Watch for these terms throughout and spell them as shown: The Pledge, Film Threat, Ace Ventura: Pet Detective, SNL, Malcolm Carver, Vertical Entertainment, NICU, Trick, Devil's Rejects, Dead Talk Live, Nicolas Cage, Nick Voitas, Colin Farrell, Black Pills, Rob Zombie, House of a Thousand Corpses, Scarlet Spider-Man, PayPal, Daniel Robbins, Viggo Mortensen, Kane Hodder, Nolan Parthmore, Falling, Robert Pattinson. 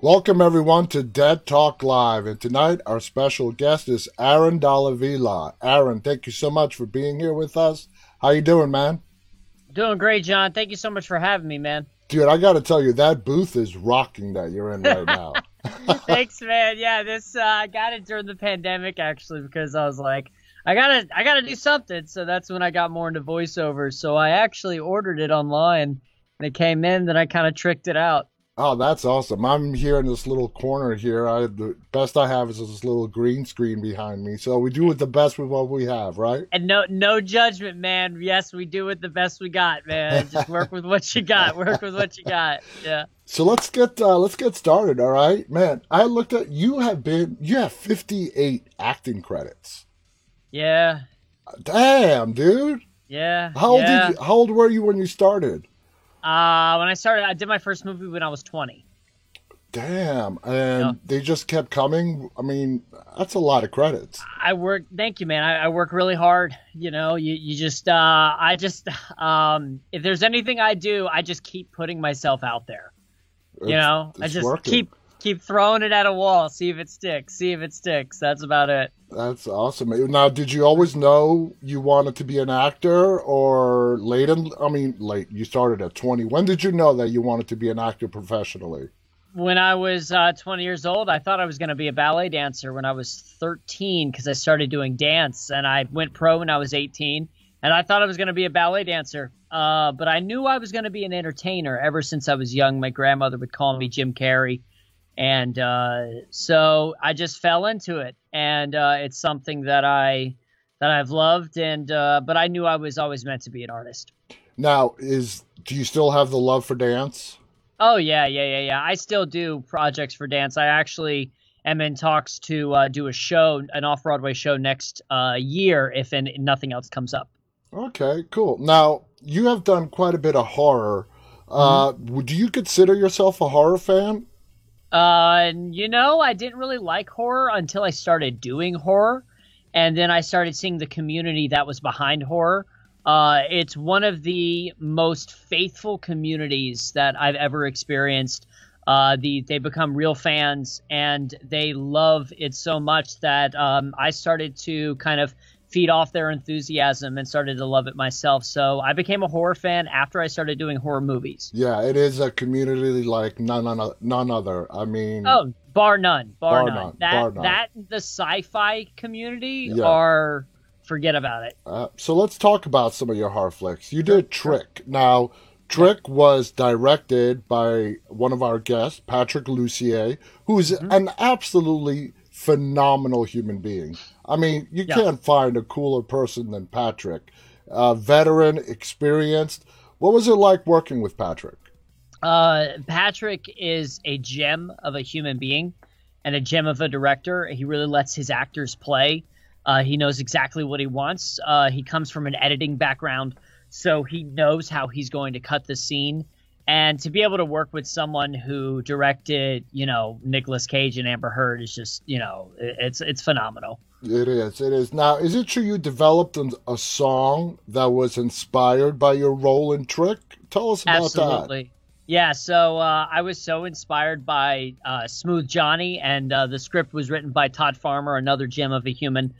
Welcome everyone to Dead Talk Live, and tonight our special guest is Aaron Dalla Villa. Aaron, thank you so much for being here with us. How you doing, man? Doing great, John. Thank you so much for having me, man. Dude, I gotta tell you, that booth is rocking that you're in right now. Thanks, man. Yeah, this I got it during the pandemic actually, because I was like, I gotta do something. So that's when I got more into voiceover. So I actually ordered it online, and it came in. Then I kind of tricked it out. Oh, that's awesome. I'm here in this little corner here. The best I have is this little green screen behind me. So we do with the best with what we have, right? And no judgment, man. Yes, we do with the best we got, man. Just work with what you got. Work with what you got. Yeah. So let's get started, all right? Man, I looked at, you have 58 acting credits. Yeah. Damn, dude. Yeah. How old were you when you started? When I started, I did my first movie when I was 20. Damn. And They just kept coming. I mean, that's a lot of credits. Thank you, man. I work really hard. You know, I just if there's anything I do, I just keep putting myself out there. Keep throwing it at a wall. See if it sticks. That's about it. That's awesome. Now, did you always know you wanted to be an actor, or late? You started at 20. When did you know that you wanted to be an actor professionally? When I was 20 years old, I thought I was going to be a ballet dancer when I was 13, because I started doing dance, and I went pro when I was 18. And I thought I was going to be a ballet dancer, but I knew I was going to be an entertainer ever since I was young. My grandmother would call me Jim Carrey. And so I just fell into it, and it's something that I've loved. And but I knew I was always meant to be an artist. Now, do you still have the love for dance? Oh yeah. I still do projects for dance. I actually am in talks to do a show, an off-Broadway show next year, if nothing else comes up. Okay, cool. Now, you have done quite a bit of horror. Mm-hmm. Do you consider yourself a horror fan? I didn't really like horror until I started doing horror, and then I started seeing the community that was behind horror. It's one of the most faithful communities that I've ever experienced. They become real fans, and they love it so much that I started to kind of feed off their enthusiasm and started to love it myself. So I became a horror fan after I started doing horror movies. Yeah, it is a community like none other. I mean... Oh, bar none. That the sci-fi community are... Forget about it. So let's talk about some of your horror flicks. You did Trick. Now, Trick was directed by one of our guests, Patrick Lussier, who's an absolutely phenomenal human being. I mean, you can't find a cooler person than Patrick. Veteran, experienced. What was it like working with Patrick? Patrick is a gem of a human being and a gem of a director. He really lets his actors play. He knows exactly what he wants. He comes from an editing background, so he knows how he's going to cut the scene. And to be able to work with someone who directed, Nicolas Cage and Amber Heard is just, it's phenomenal. It is. Now, is it true you developed a song that was inspired by your role in Trick? Tell us about that. Absolutely. Yeah, so I was so inspired by Smooth Johnny, and the script was written by Todd Farmer, another gem of a human.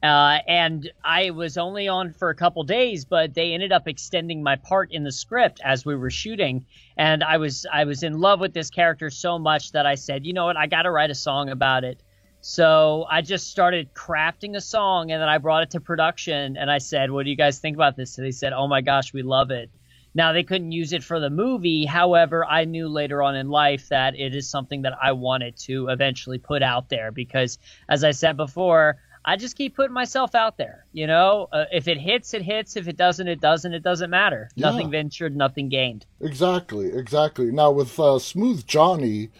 And I was only on for a couple days, but they ended up extending my part in the script as we were shooting. And I was in love with this character so much that I said, you know what, I got to write a song about it. So I just started crafting a song, and then I brought it to production, and I said, what do you guys think about this? So they said, oh my gosh, we love it. Now, they couldn't use it for the movie. However, I knew later on in life that it is something that I wanted to eventually put out there, because as I said before, I just keep putting myself out there, if it hits, it hits. If it doesn't, it doesn't. It doesn't matter. Yeah. Nothing ventured, nothing gained. Exactly. Now, with Smooth Johnny,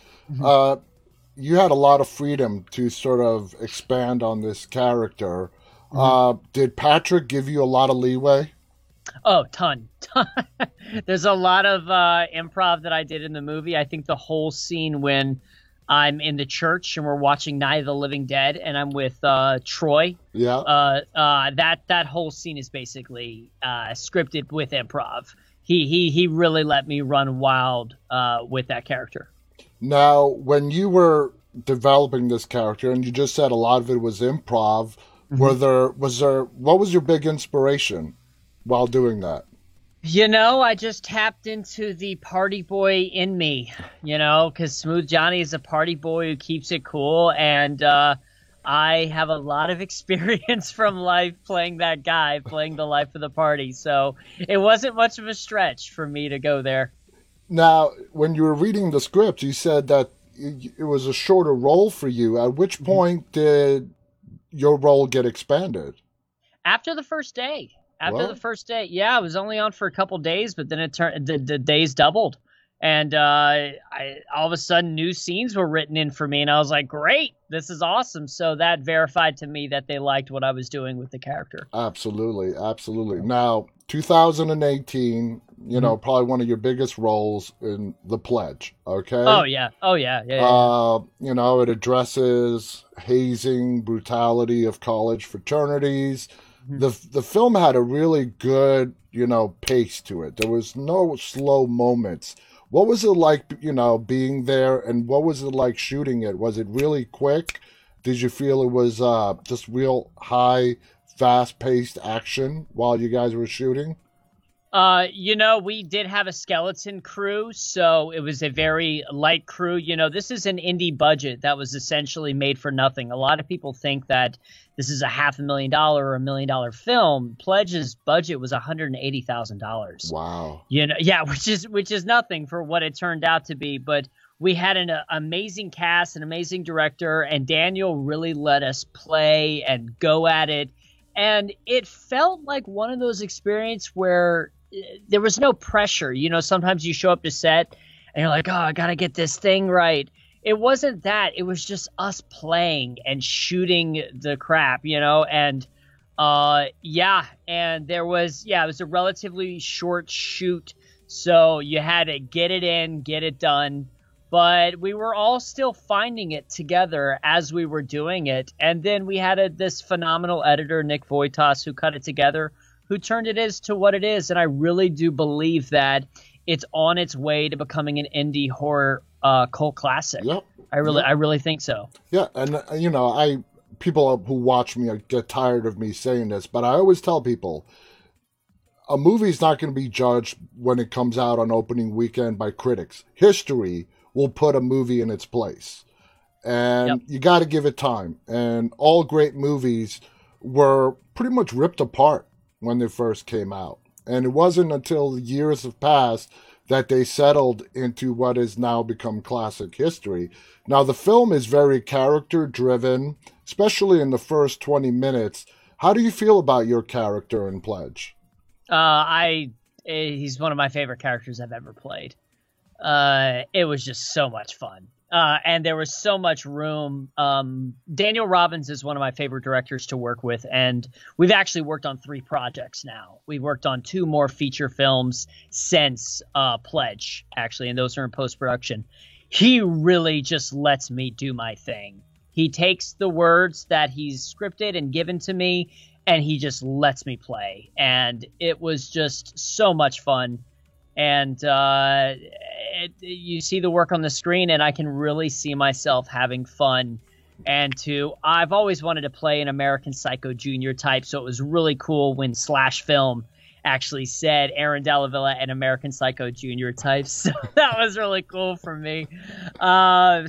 you had a lot of freedom to sort of expand on this character. Mm-hmm. Did Patrick give you a lot of leeway? Oh, ton. There's a lot of improv that I did in the movie. I think the whole scene when I'm in the church and we're watching Night of the Living Dead, and I'm with Troy. Yeah. That whole scene is basically scripted with improv. He really let me run wild with that character. Now, when you were developing this character, and you just said a lot of it was improv, mm-hmm. What was your big inspiration while doing that? You know, I just tapped into the party boy in me, you know, because Smooth Johnny is a party boy who keeps it cool. And I have a lot of experience from life playing that guy, playing the life of the party. So it wasn't much of a stretch for me to go there. Now, when you were reading the script, you said that it was a shorter role for you. At which point did your role get expanded? After the first day. Yeah, I was only on for a couple days, but then it turned the days doubled, and I all of a sudden new scenes were written in for me, and I was like, "Great, this is awesome!" So that verified to me that they liked what I was doing with the character. Absolutely, absolutely. Now, 2018, you know, probably one of your biggest roles in The Pledge. Okay. Oh yeah. You know, it addresses hazing, brutality of college fraternities. The film had a really good, you know, pace to it. There was no slow moments. What was it like, you know, being there, and what was it like shooting it? Was it really quick? Did you feel it was just real high, fast-paced action while you guys were shooting? You know, we did have a skeleton crew, so it was a very light crew. You know, this is an indie budget that was essentially made for nothing. A lot of people think that this is a $500,000 or $1 million film. Pledge's budget was $180,000. Wow. You know, yeah, which is nothing for what it turned out to be. But we had an amazing cast, an amazing director, and Daniel really let us play and go at it. And it felt like one of those experiences where there was no pressure. You know, sometimes you show up to set and you're like, oh, I got to get this thing right. It wasn't that. It was just us playing and shooting the crap, you know. And, it was a relatively short shoot. So you had to get it in, get it done. But we were all still finding it together as we were doing it. And then we had this phenomenal editor, Nick Voitas, who cut it together, who turned it into what it is. And I really do believe that it's on its way to becoming an indie horror cult classic. Yep. I really think so. Yeah, and you know, people who watch me get tired of me saying this, but I always tell people, a movie's not going to be judged when it comes out on opening weekend by critics. History will put a movie in its place. And you got to give it time. And all great movies were pretty much ripped apart when they first came out. And it wasn't until years have passed that they settled into what has now become classic history. Now, the film is very character-driven, especially in the first 20 minutes. How do you feel about your character in Pledge? He's one of my favorite characters I've ever played. It was just so much fun. And there was so much room. Daniel Robbins is one of my favorite directors to work with. And we've actually worked on 3 projects now. We've worked on 2 more feature films since Pledge, actually. And those are in post-production. He really just lets me do my thing. He takes the words that he's scripted and given to me, and he just lets me play. And it was just so much fun. And you see the work on the screen, and I can really see myself having fun. And I've always wanted to play an American Psycho Jr. type, so it was really cool when Slash Film actually said Aaron Dalla Villa and American Psycho Jr. types. So that was really cool for me. You know,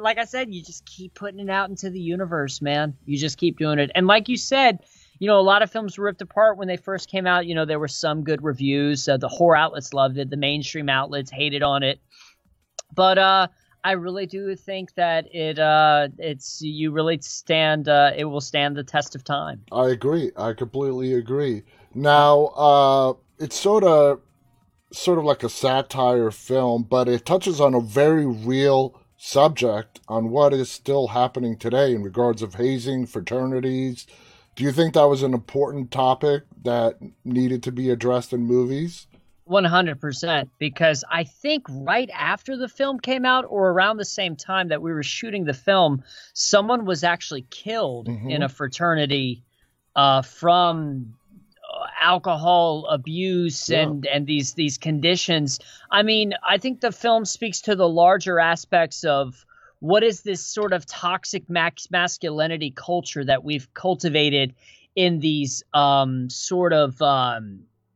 like I said, you just keep putting it out into the universe, man. You just keep doing it. And like you said, you know, a lot of films were ripped apart when they first came out. You know, there were some good reviews. The horror outlets loved it. The mainstream outlets hated on it. But I really do think that it will stand the test of time. I agree. I completely agree. Now, it's sort of like a satire film, but it touches on a very real subject on what is still happening today in regards of hazing, fraternities. Do you think that was an important topic that needed to be addressed in movies? 100%, because I think right after the film came out, or around the same time that we were shooting the film, someone was actually killed in a fraternity from alcohol abuse and these conditions. I mean, I think the film speaks to the larger aspects of what is this sort of toxic masculinity culture that we've cultivated in these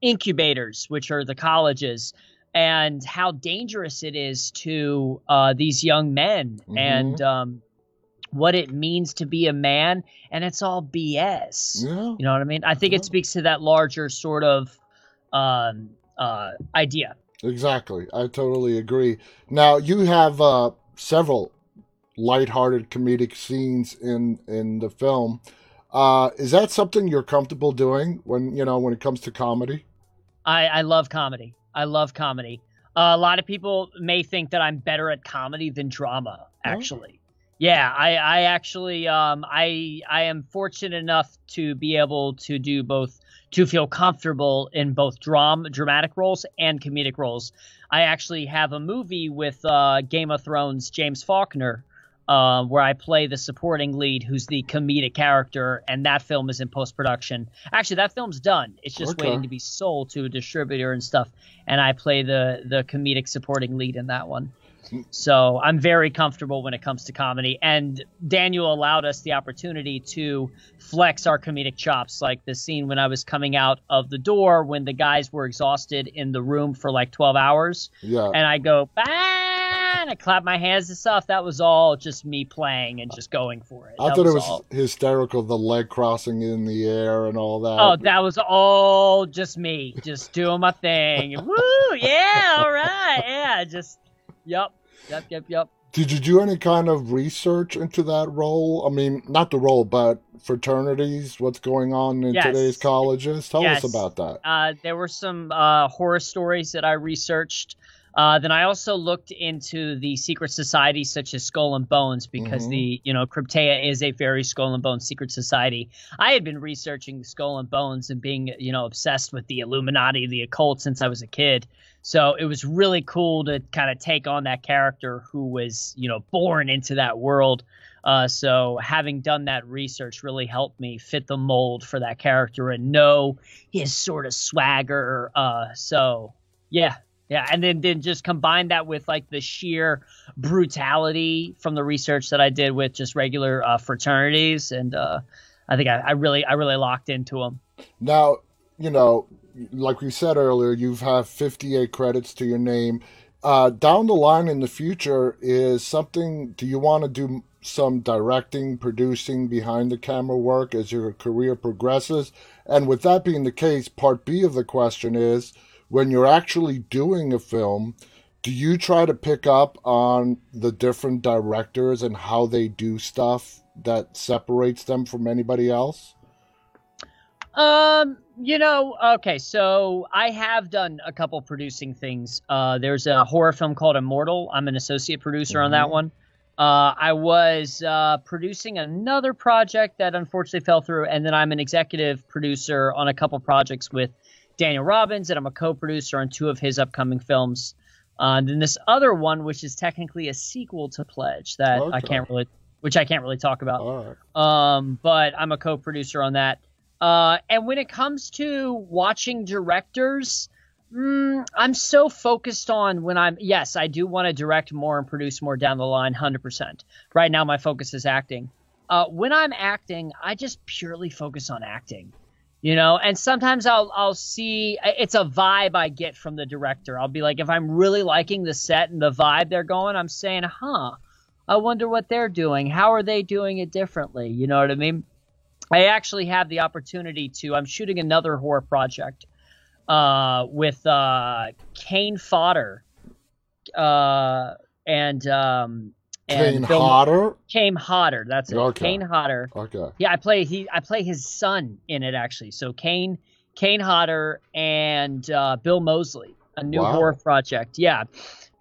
incubators, which are the colleges, and how dangerous it is to these young men and what it means to be a man, and it's all BS. Yeah. You know what I mean? I think it speaks to that larger sort of idea. Exactly. I totally agree. Now, you have several lighthearted comedic scenes in the film. Is that something you're comfortable doing when it comes to comedy? I love comedy. A lot of people may think that I'm better at comedy than drama, actually. Oh. Yeah, I actually I am fortunate enough to be able to do both, to feel comfortable in both dramatic roles and comedic roles. I actually have a movie with Game of Thrones' James Faulkner where I play the supporting lead who's the comedic character, and that film is in post-production. Actually, that film's done. It's just waiting to be sold to a distributor and stuff, and I play the comedic supporting lead in that one. So I'm very comfortable when it comes to comedy, and Daniel allowed us the opportunity to flex our comedic chops, like the scene when I was coming out of the door when the guys were exhausted in the room for like 12 hours. Yeah. And I go, bah! And I clap my hands and stuff. That was all just me playing and just going for it. I thought it was hysterical, the leg crossing in the air and all that. Oh, that was all just me, just doing my thing. Woo! Yeah, all right. Yeah, just... Yep. Did you do any kind of research into that role? I mean, not the role, but fraternities, what's going on in today's colleges? Tell us about that. There were some horror stories that I researched. Then I also looked into the secret societies such as Skull and Bones, because Cryptea is a very Skull and Bones secret society. I had been researching Skull and Bones and being, obsessed with the Illuminati, the occult, since I was a kid. So it was really cool to kind of take on that character who was, born into that world. So having done that research really helped me fit the mold for that character and know his sort of swagger. Yeah, and then just combine that with like the sheer brutality from the research that I did with just regular fraternities, and I think I really locked into them. Now, like we said earlier, you have 58 credits to your name. Down the line in the future is something. Do you want to do some directing, producing, behind the camera work as your career progresses? And with that being the case, part B of the question is, when you're actually doing a film, do you try to pick up on the different directors and how they do stuff that separates them from anybody else? Okay, so I have done a couple producing things. There's a horror film called Immortal. I'm an associate producer on that one. I was producing another project that unfortunately fell through, and then I'm an executive producer on a couple projects with Daniel Robbins, and I'm a co-producer on two of his upcoming films. And then this other one, which is technically a sequel to Pledge, that I can't really talk about. All right. But I'm a co-producer on that. And when it comes to watching directors, I'm so focused on I do want to direct more and produce more down the line, 100%. Right now, my focus is acting. When I'm acting, I just purely focus on acting. And sometimes I'll see, it's a vibe I get from the director. I'll be like, if I'm really liking the set and the vibe they're going, I'm saying, I wonder what they're doing. How are they doing it differently? You know what I mean? I actually have the opportunity to, I'm shooting another horror project with Kane Hodder and Kane Hodder? Kane Hodder, that's it. Okay. Kane Hodder. Okay. Yeah, I play his son in it, actually. So Kane Hodder and Bill Moseley, a new horror project. Yeah,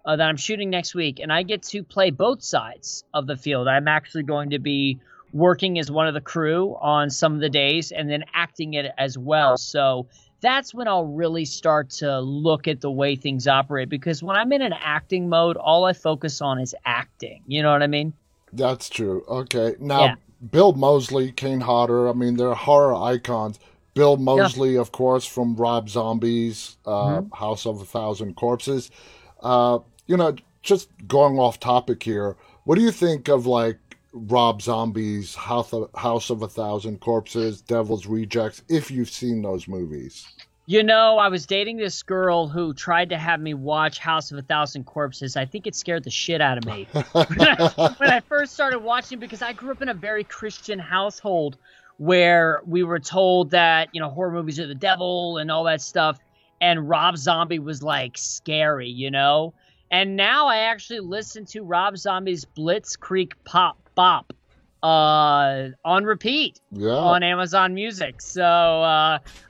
that I'm shooting next week. And I get to play both sides of the field. I'm actually going to be working as one of the crew on some of the days and then acting it as well. So that's when I'll really start to look at the way things operate, because when I'm in an acting mode, all I focus on is acting. You know what I mean? That's true. Okay. Now, Bill Moseley, Kane Hodder, I mean, they're horror icons. Bill Moseley, of course, from Rob Zombie's House of a Thousand Corpses. You know, just going off topic here, what do you think of, like, Rob Zombie's House of a Thousand Corpses, Devil's Rejects, if you've seen those movies? You know, I was dating this girl who tried to have me watch House of a Thousand Corpses. I think it scared the shit out of me when I first started watching, because I grew up in a very Christian household where we were told that, you know, horror movies are the devil and all that stuff. And Rob Zombie was, like, scary, you know? And now I actually listen to Rob Zombie's Blitzkrieg Pop-Bop on repeat on Amazon Music. So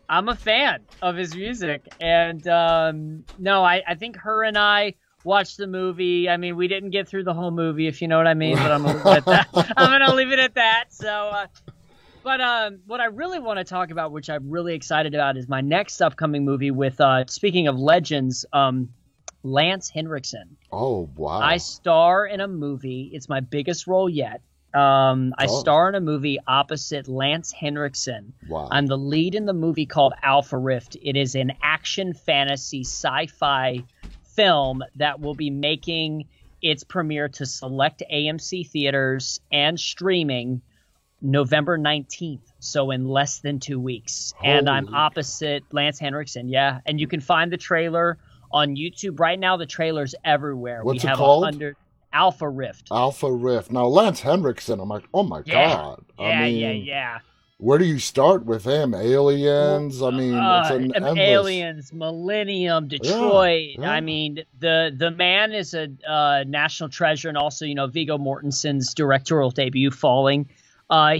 I'm a fan of his music. And I think her and I watched the movie. I mean, we didn't get through the whole movie, if you know what I mean. But I'm going to leave it at that. So, what I really want to talk about, which I'm really excited about, is my next upcoming movie with, speaking of legends, Lance Henriksen. Oh, wow. I star in a movie. It's my biggest role yet. I star in a movie opposite Lance Henriksen. Wow. I'm the lead in the movie called Alpha Rift. It is an action fantasy sci-fi film that will be making its premiere to select AMC theaters and streaming November 19th, so in less than 2 weeks. Holy. And I'm opposite Lance Henriksen, yeah. And you can find the trailer on YouTube right now. The trailer's everywhere. What's it called? Alpha Rift. Alpha Rift. Now, Lance Henriksen, I'm like, oh my God. I mean, where do you start with him? Aliens? I mean, it's an endless... Aliens, Millennium, Detroit. Yeah. I mean, the man is a national treasure, and also, you know, Viggo Mortensen's directorial debut, Falling.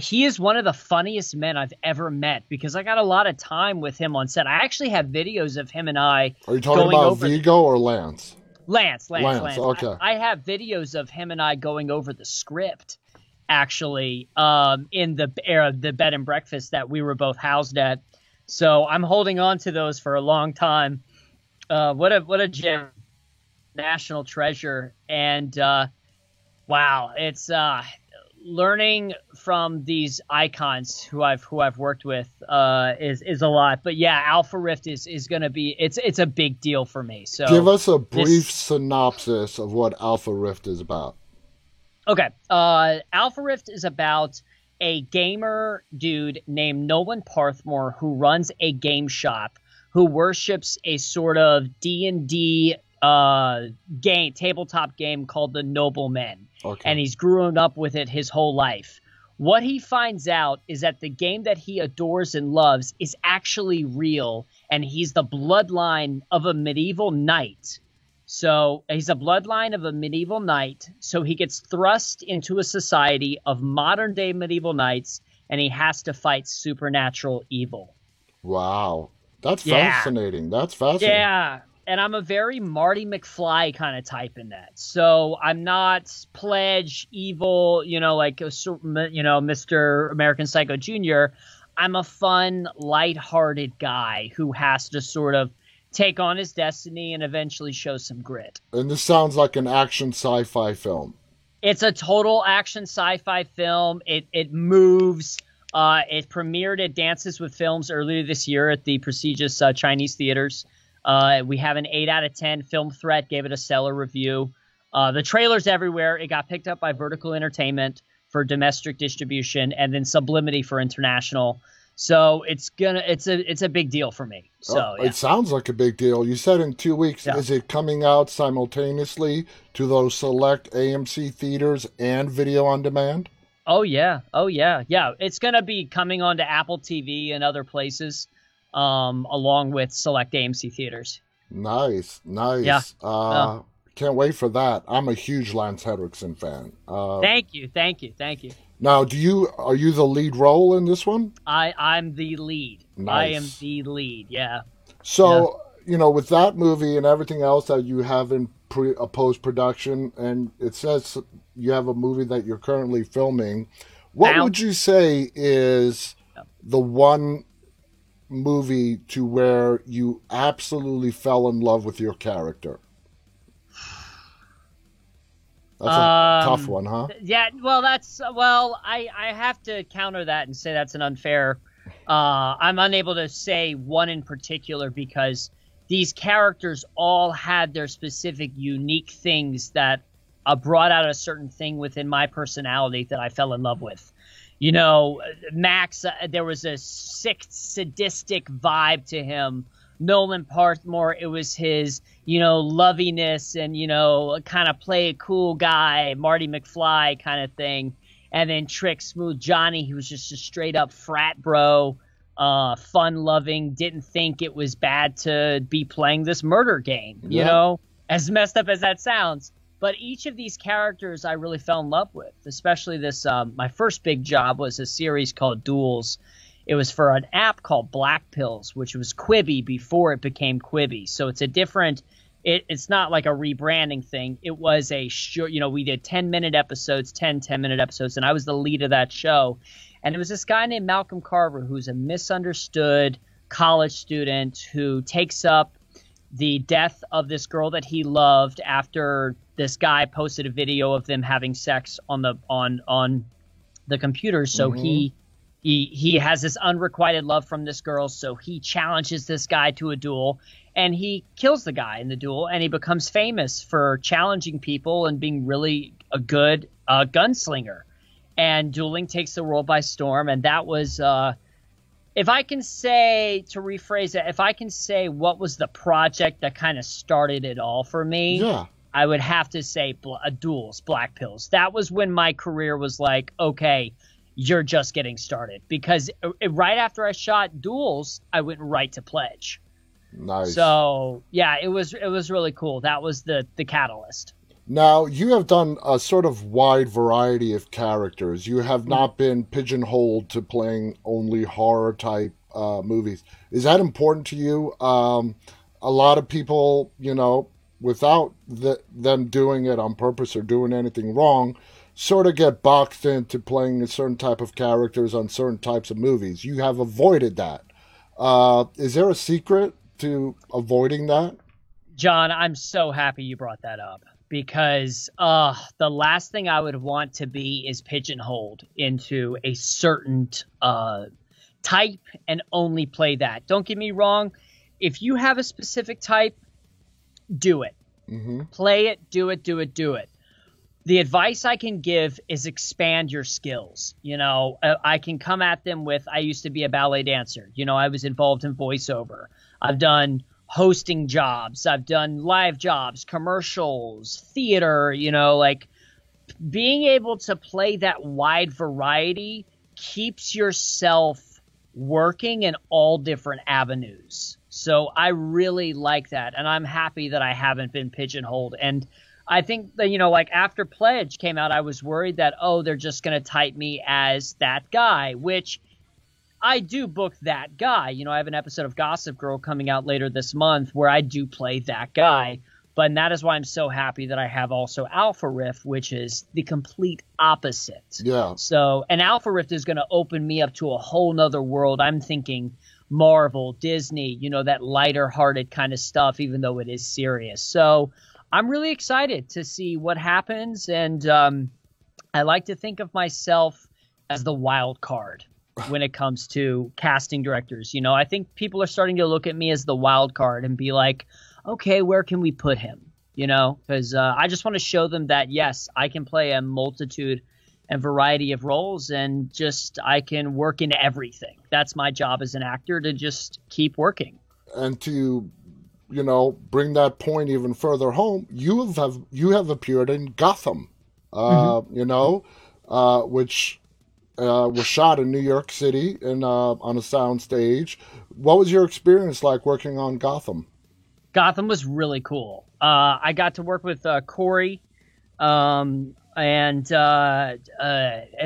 He is one of the funniest men I've ever met, because I got a lot of time with him on set. I actually have videos of him and I. Are you talking about Viggo or Lance? Lance. Okay. I have videos of him and I going over the script, actually, in the era of the bed and breakfast that we were both housed at. So I'm holding on to those for a long time. What a gem, national treasure, and wow, it's. Learning from these icons who I've worked with is a lot, but yeah, Alpha Rift is going to be it's a big deal for me. So give us a brief synopsis of what Alpha Rift is about. Okay, Alpha Rift is about a gamer dude named Nolan Parthmore who runs a game shop who worships a sort of D&D tabletop game called The Noblemen. Okay. And he's grown up with it his whole life. What he finds out is that the game that he adores and loves is actually real, and he's the bloodline of a medieval knight. So he gets thrust into a society of modern-day medieval knights, and he has to fight supernatural evil. Wow. That's fascinating. Yeah. And I'm a very Marty McFly kind of type in that. So I'm not Pledge, evil, you know, like, you know, Mr. American Psycho Jr. I'm a fun, lighthearted guy who has to sort of take on his destiny and eventually show some grit. And this sounds like an action sci-fi film. It's a total action sci-fi film. It moves. It premiered at Dances with Films earlier this year at the prestigious Chinese theaters. We have an 8 out of 10. Film Threat gave it a stellar review. The trailer's everywhere. It got picked up by Vertical Entertainment for domestic distribution, and then Sublimity for international. So it's a big deal for me. So It sounds like a big deal. You said in 2 weeks. Yeah. Is it coming out simultaneously to those select AMC theaters and video on demand? Oh yeah. It's gonna be coming onto Apple TV and other places. Along with select AMC theaters. Nice. Yeah. Can't wait for that. I'm a huge Lance Henriksen fan. Thank you. Now, are you the lead role in this one? I'm the lead. Nice. I am the lead, yeah. So, you know, with that movie and everything else that you have in post-production, and it says you have a movie that you're currently filming, what would you say is the one movie to where you absolutely fell in love with your character? That's a tough one, huh? Yeah, well, I have to counter that and say that's an unfair I'm unable to say one in particular because these characters all had their specific unique things that brought out a certain thing within my personality that I fell in love with. You know, Max, there was a sick, sadistic vibe to him. Nolan Parthmore, it was his, you know, loviness and, you know, kind of play a cool guy, Marty McFly kind of thing. And then Trick, Smooth Johnny, he was just a straight up frat bro, fun-loving, didn't think it was bad to be playing this murder game, you know, as messed up as that sounds. But each of these characters I really fell in love with, especially this. My first big job was a series called Duels. It was for an app called Black Pills, which was Quibi before it became Quibi. So it's a different it's not like a rebranding thing. It was a short, you know, we did 10-minute episodes, 10-minute episodes, and I was the lead of that show. And it was this guy named Malcolm Carver, who's a misunderstood college student who takes up the death of this girl that he loved after this guy posted a video of them having sex on the computer. So he has this unrequited love from this girl, so he challenges this guy to a duel, and he kills the guy in the duel, and he becomes famous for challenging people and being really a good gunslinger. And dueling takes the world by storm, and that was if I can say, to rephrase it, if I can say what was the project that kind of started it all for me, I would have to say Duels, Black Pills. That was when my career was like, okay, you're just getting started, because right after I shot Duels, I went right to Pledge. Nice. So yeah, it was really cool. That was the catalyst. Now, you have done a sort of wide variety of characters. You have not been pigeonholed to playing only horror type movies. Is that important to you? A lot of people, you know, without them doing it on purpose or doing anything wrong, sort of get boxed into playing a certain type of characters on certain types of movies. You have avoided that. Is there a secret to avoiding that? John, I'm so happy you brought that up, because the last thing I would want to be is pigeonholed into a certain type and only play that. Don't get me wrong. If you have a specific type, do it. Play it, do it. The advice I can give is expand your skills. You know, I can come at them with, I used to be a ballet dancer. You know, I was involved in voiceover. I've done hosting jobs. I've done live jobs, commercials, theater, you know, like being able to play that wide variety keeps yourself working in all different avenues. So I really like that. And I'm happy that I haven't been pigeonholed. And I think that, you know, like after Pledge came out, I was worried that, oh, they're just going to type me as that guy, which I do book that guy. You know, I have an episode of Gossip Girl coming out later this month where I do play that guy. But and that is why I'm so happy that I have also Alpha Rift, which is the complete opposite. Yeah. So an Alpha Rift is going to open me up to a whole nother world. I'm thinking Marvel, Disney, you know, that lighter hearted kind of stuff, even though it is serious. So I'm really excited to see what happens, and I like to think of myself as the wild card when it comes to casting directors. You know, I think people are starting to look at me as the wild card and be like, okay, where can we put him? You know, because I just want to show them that, yes, I can play a multitude and variety of roles, and just I can work in everything. That's my job as an actor, to just keep working. And to, you know, bring that point even further home, you have appeared in Gotham, you know, which was shot in New York City and on a soundstage. What was your experience like working on Gotham? Gotham was really cool. I got to work with Corey, and it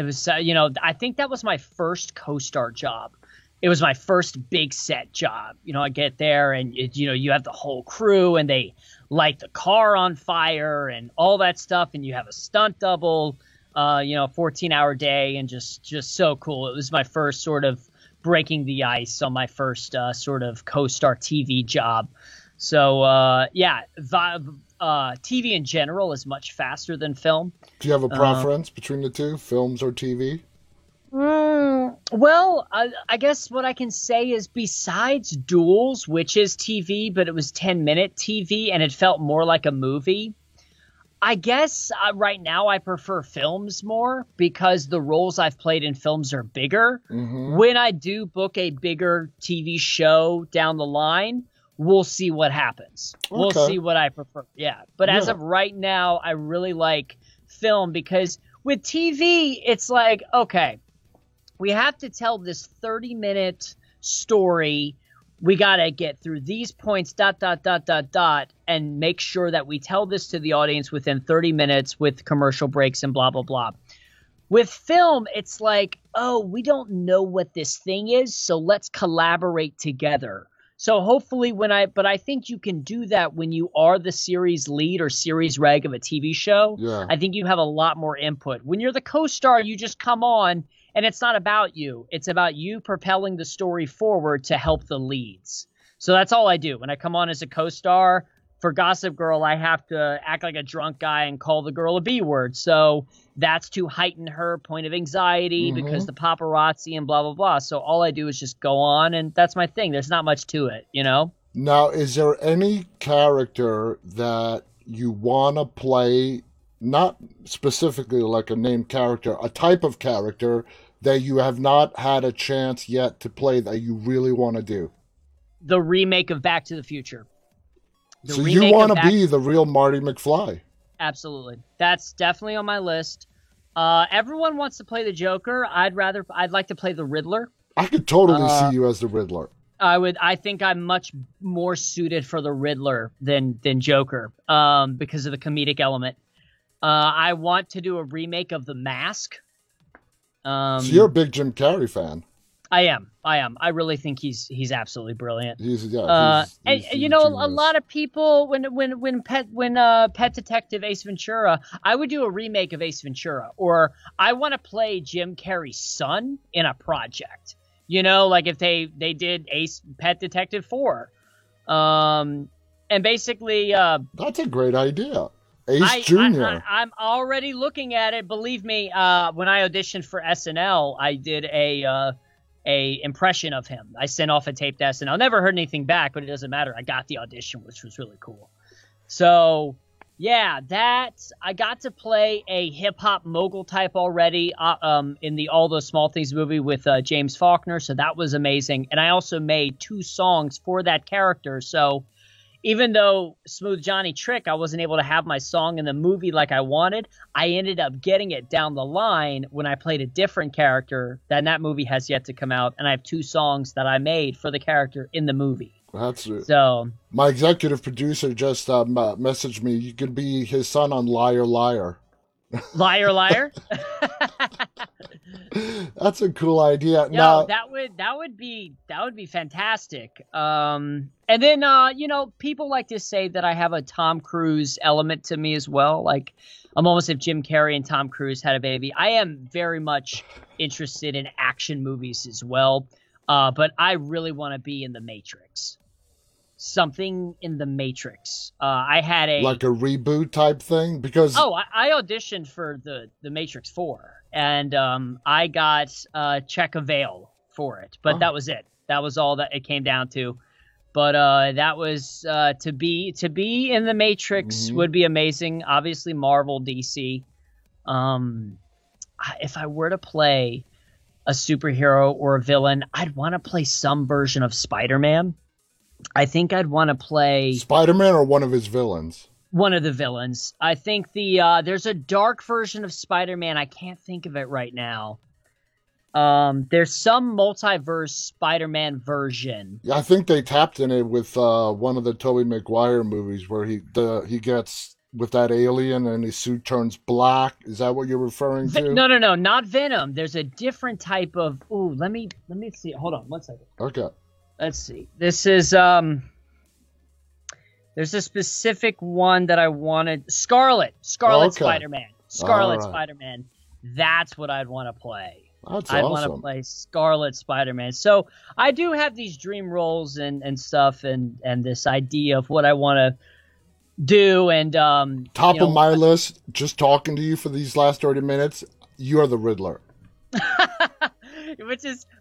was you know, I think that was my first co-star job. It was my first big set job. You know, I get there and, you know, you have the whole crew and they light the car on fire and all that stuff. And you have a stunt double, you know, 14-hour day, and just so cool. It was my first sort of breaking the ice on my first sort of co-star TV job. So, yeah, TV in general is much faster than film. Do you have a preference between the two, films or TV? Well, I guess what I can say is besides Duels, which is TV, but it was 10-minute TV and it felt more like a movie, I guess right now I prefer films more because the roles I've played in films are bigger. Mm-hmm. When I do book a bigger TV show down the line, we'll see what happens. Okay. We'll see what I prefer. Yeah. But as of right now, I really like film because with TV, it's like, okay, we have to tell this 30-minute story. We got to get through these points, ... and make sure that we tell this to the audience within 30 minutes with commercial breaks and blah, blah, blah. With film, it's like, oh, we don't know what this thing is, so let's collaborate together. So hopefully but I think you can do that when you are the series lead or series reg of a TV show. Yeah. I think you have a lot more input. When you're the co-star, you just come on and it's not about you. It's about you propelling the story forward to help the leads. So that's all I do. When I come on as a co-star for Gossip Girl, I have to act like a drunk guy and call the girl a B-word. So that's to heighten her point of anxiety because the paparazzi and blah, blah, blah. So all I do is just go on, and that's my thing. There's not much to it, you know? Now, is there any character that you want to play, not specifically like a named character, a type of character that you have not had a chance yet to play that you really want to do? The remake of Back to the Future. So you want to be the real Marty McFly. Absolutely. That's definitely on my list. Everyone wants to play the Joker. I'd like to play the Riddler. I could totally see you as the Riddler. I think I'm much more suited for the Riddler than Joker because of the comedic element. I want to do a remake of The Mask. So you're a big Jim Carrey fan. I am. I really think he's absolutely brilliant. He's you know, genius. A lot of people when Pet Detective Ace Ventura, I would do a remake of Ace Ventura, or I want to play Jim Carrey's son in a project. You know, like if they did Ace Pet Detective 4, and basically that's a great idea. Ace Jr. I'm already looking at it. Believe me, when I auditioned for SNL, I did a impression of him. I sent off a tape to SNL. I never heard anything back, but it doesn't matter. I got the audition, which was really cool. So, yeah, I got to play a hip-hop mogul type already in the All Those Small Things movie with James Faulkner, so that was amazing. And I also made 2 songs for that character, so even though Smooth Johnny Trick, I wasn't able to have my song in the movie like I wanted, I ended up getting it down the line when I played a different character that movie has yet to come out, and I have 2 songs that I made for the character in the movie. That's it. So my executive producer just messaged me, you could be his son on Liar Liar. Liar Liar? That's a cool idea. No, now, that would be fantastic. And then you know, people like to say that I have a Tom Cruise element to me as well. Like I'm almost if Jim Carrey and Tom Cruise had a baby. I am very much interested in action movies as well. But I really want to be in The Matrix. Something in The Matrix. I had a reboot type thing because I auditioned for the Matrix 4 and I got Check a Veil for it, but that was it. That was all that it came down to. But that was to be in The Matrix would be amazing. Obviously, Marvel, DC. If I were to play a superhero or a villain, I'd want to play some version of Spider-Man. I think I'd want to play Spider-Man or one of his villains. One of the villains. I think there's a dark version of Spider-Man. I can't think of it right now. There's some multiverse Spider-Man version. Yeah, I think they tapped in it with one of the Tobey Maguire movies where he gets with that alien and his suit turns black. Is that what you're referring to? No, not Venom. There's a different type of. Ooh, let me see. Hold on, one second. Okay. Let's see. This is there's a specific one that I wanted. Scarlet Spider-Man. Scarlet Spider-Man. That's what I'd want to play. That's awesome. I'd want to play Scarlet Spider-Man. So I do have these dream roles and stuff and this idea of what I want to do. And top of my list, just talking to you for these last 30 minutes, you are the Riddler.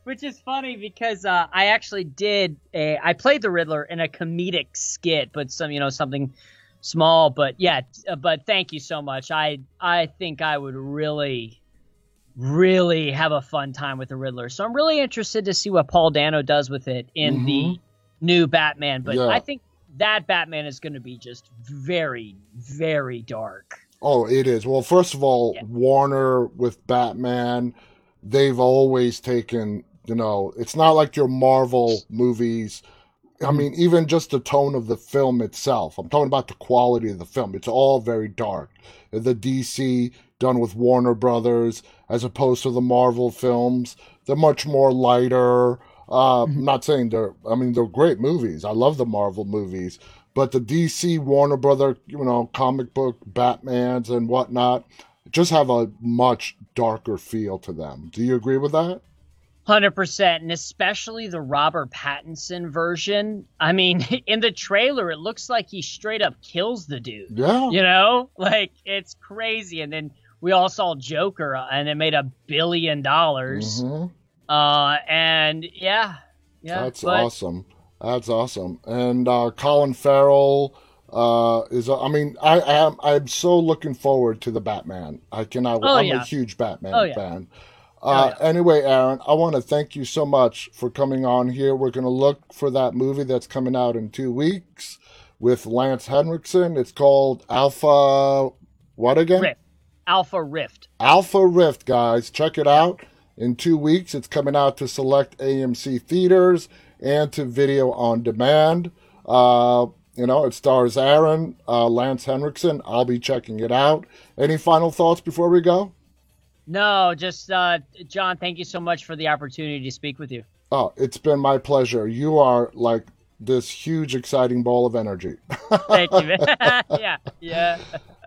which is funny because I actually did I played the Riddler in a comedic skit, but something small. But yeah, but thank you so much. I think I would really have a fun time with the Riddler. So I'm really interested to see what Paul Dano does with it in the new Batman. But yeah. I think that Batman is going to be just very, very dark. Oh, it is. Well, first of all, yeah. Warner with Batman, they've always taken, it's not like your Marvel movies. I mean, even just the tone of the film itself. I'm talking about the quality of the film. It's all very dark. The DC done with Warner Brothers, as opposed to the Marvel films, they're much more lighter. I'm not saying they're great movies. I love the Marvel movies. But the DC, Warner Brother, comic book, Batmans and whatnot, just have a much darker feel to them. Do you agree with that? 100%. And especially the Robert Pattinson version. I mean, in the trailer, it looks like he straight up kills the dude. Yeah. Like, it's crazy. And then we all saw Joker, and it made $1 billion. And yeah. Awesome. That's awesome. And Colin Farrell is. I'm so looking forward to the Batman. I cannot. Oh, I'm a huge Batman fan. Anyway, Aaron, I want to thank you so much for coming on here. We're going to look for that movie that's coming out in 2 weeks with Lance Henriksen. It's called Alpha. What again? Rift. Alpha Rift. Alpha Rift, guys, check it out. In 2 weeks, it's coming out to select AMC theaters and to video on demand. It stars Aaron, Lance Henriksen. I'll be checking it out. Any final thoughts before we go? No, just, John, thank you so much for the opportunity to speak with you. Oh, it's been my pleasure. You are like this huge, exciting ball of energy. Thank you. Yeah.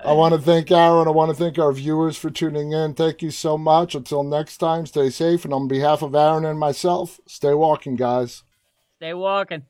I want to thank Aaron. I want to thank our viewers for tuning in. Thank you so much. Until next time, stay safe. And on behalf of Aaron and myself, stay walking, guys. Stay walking.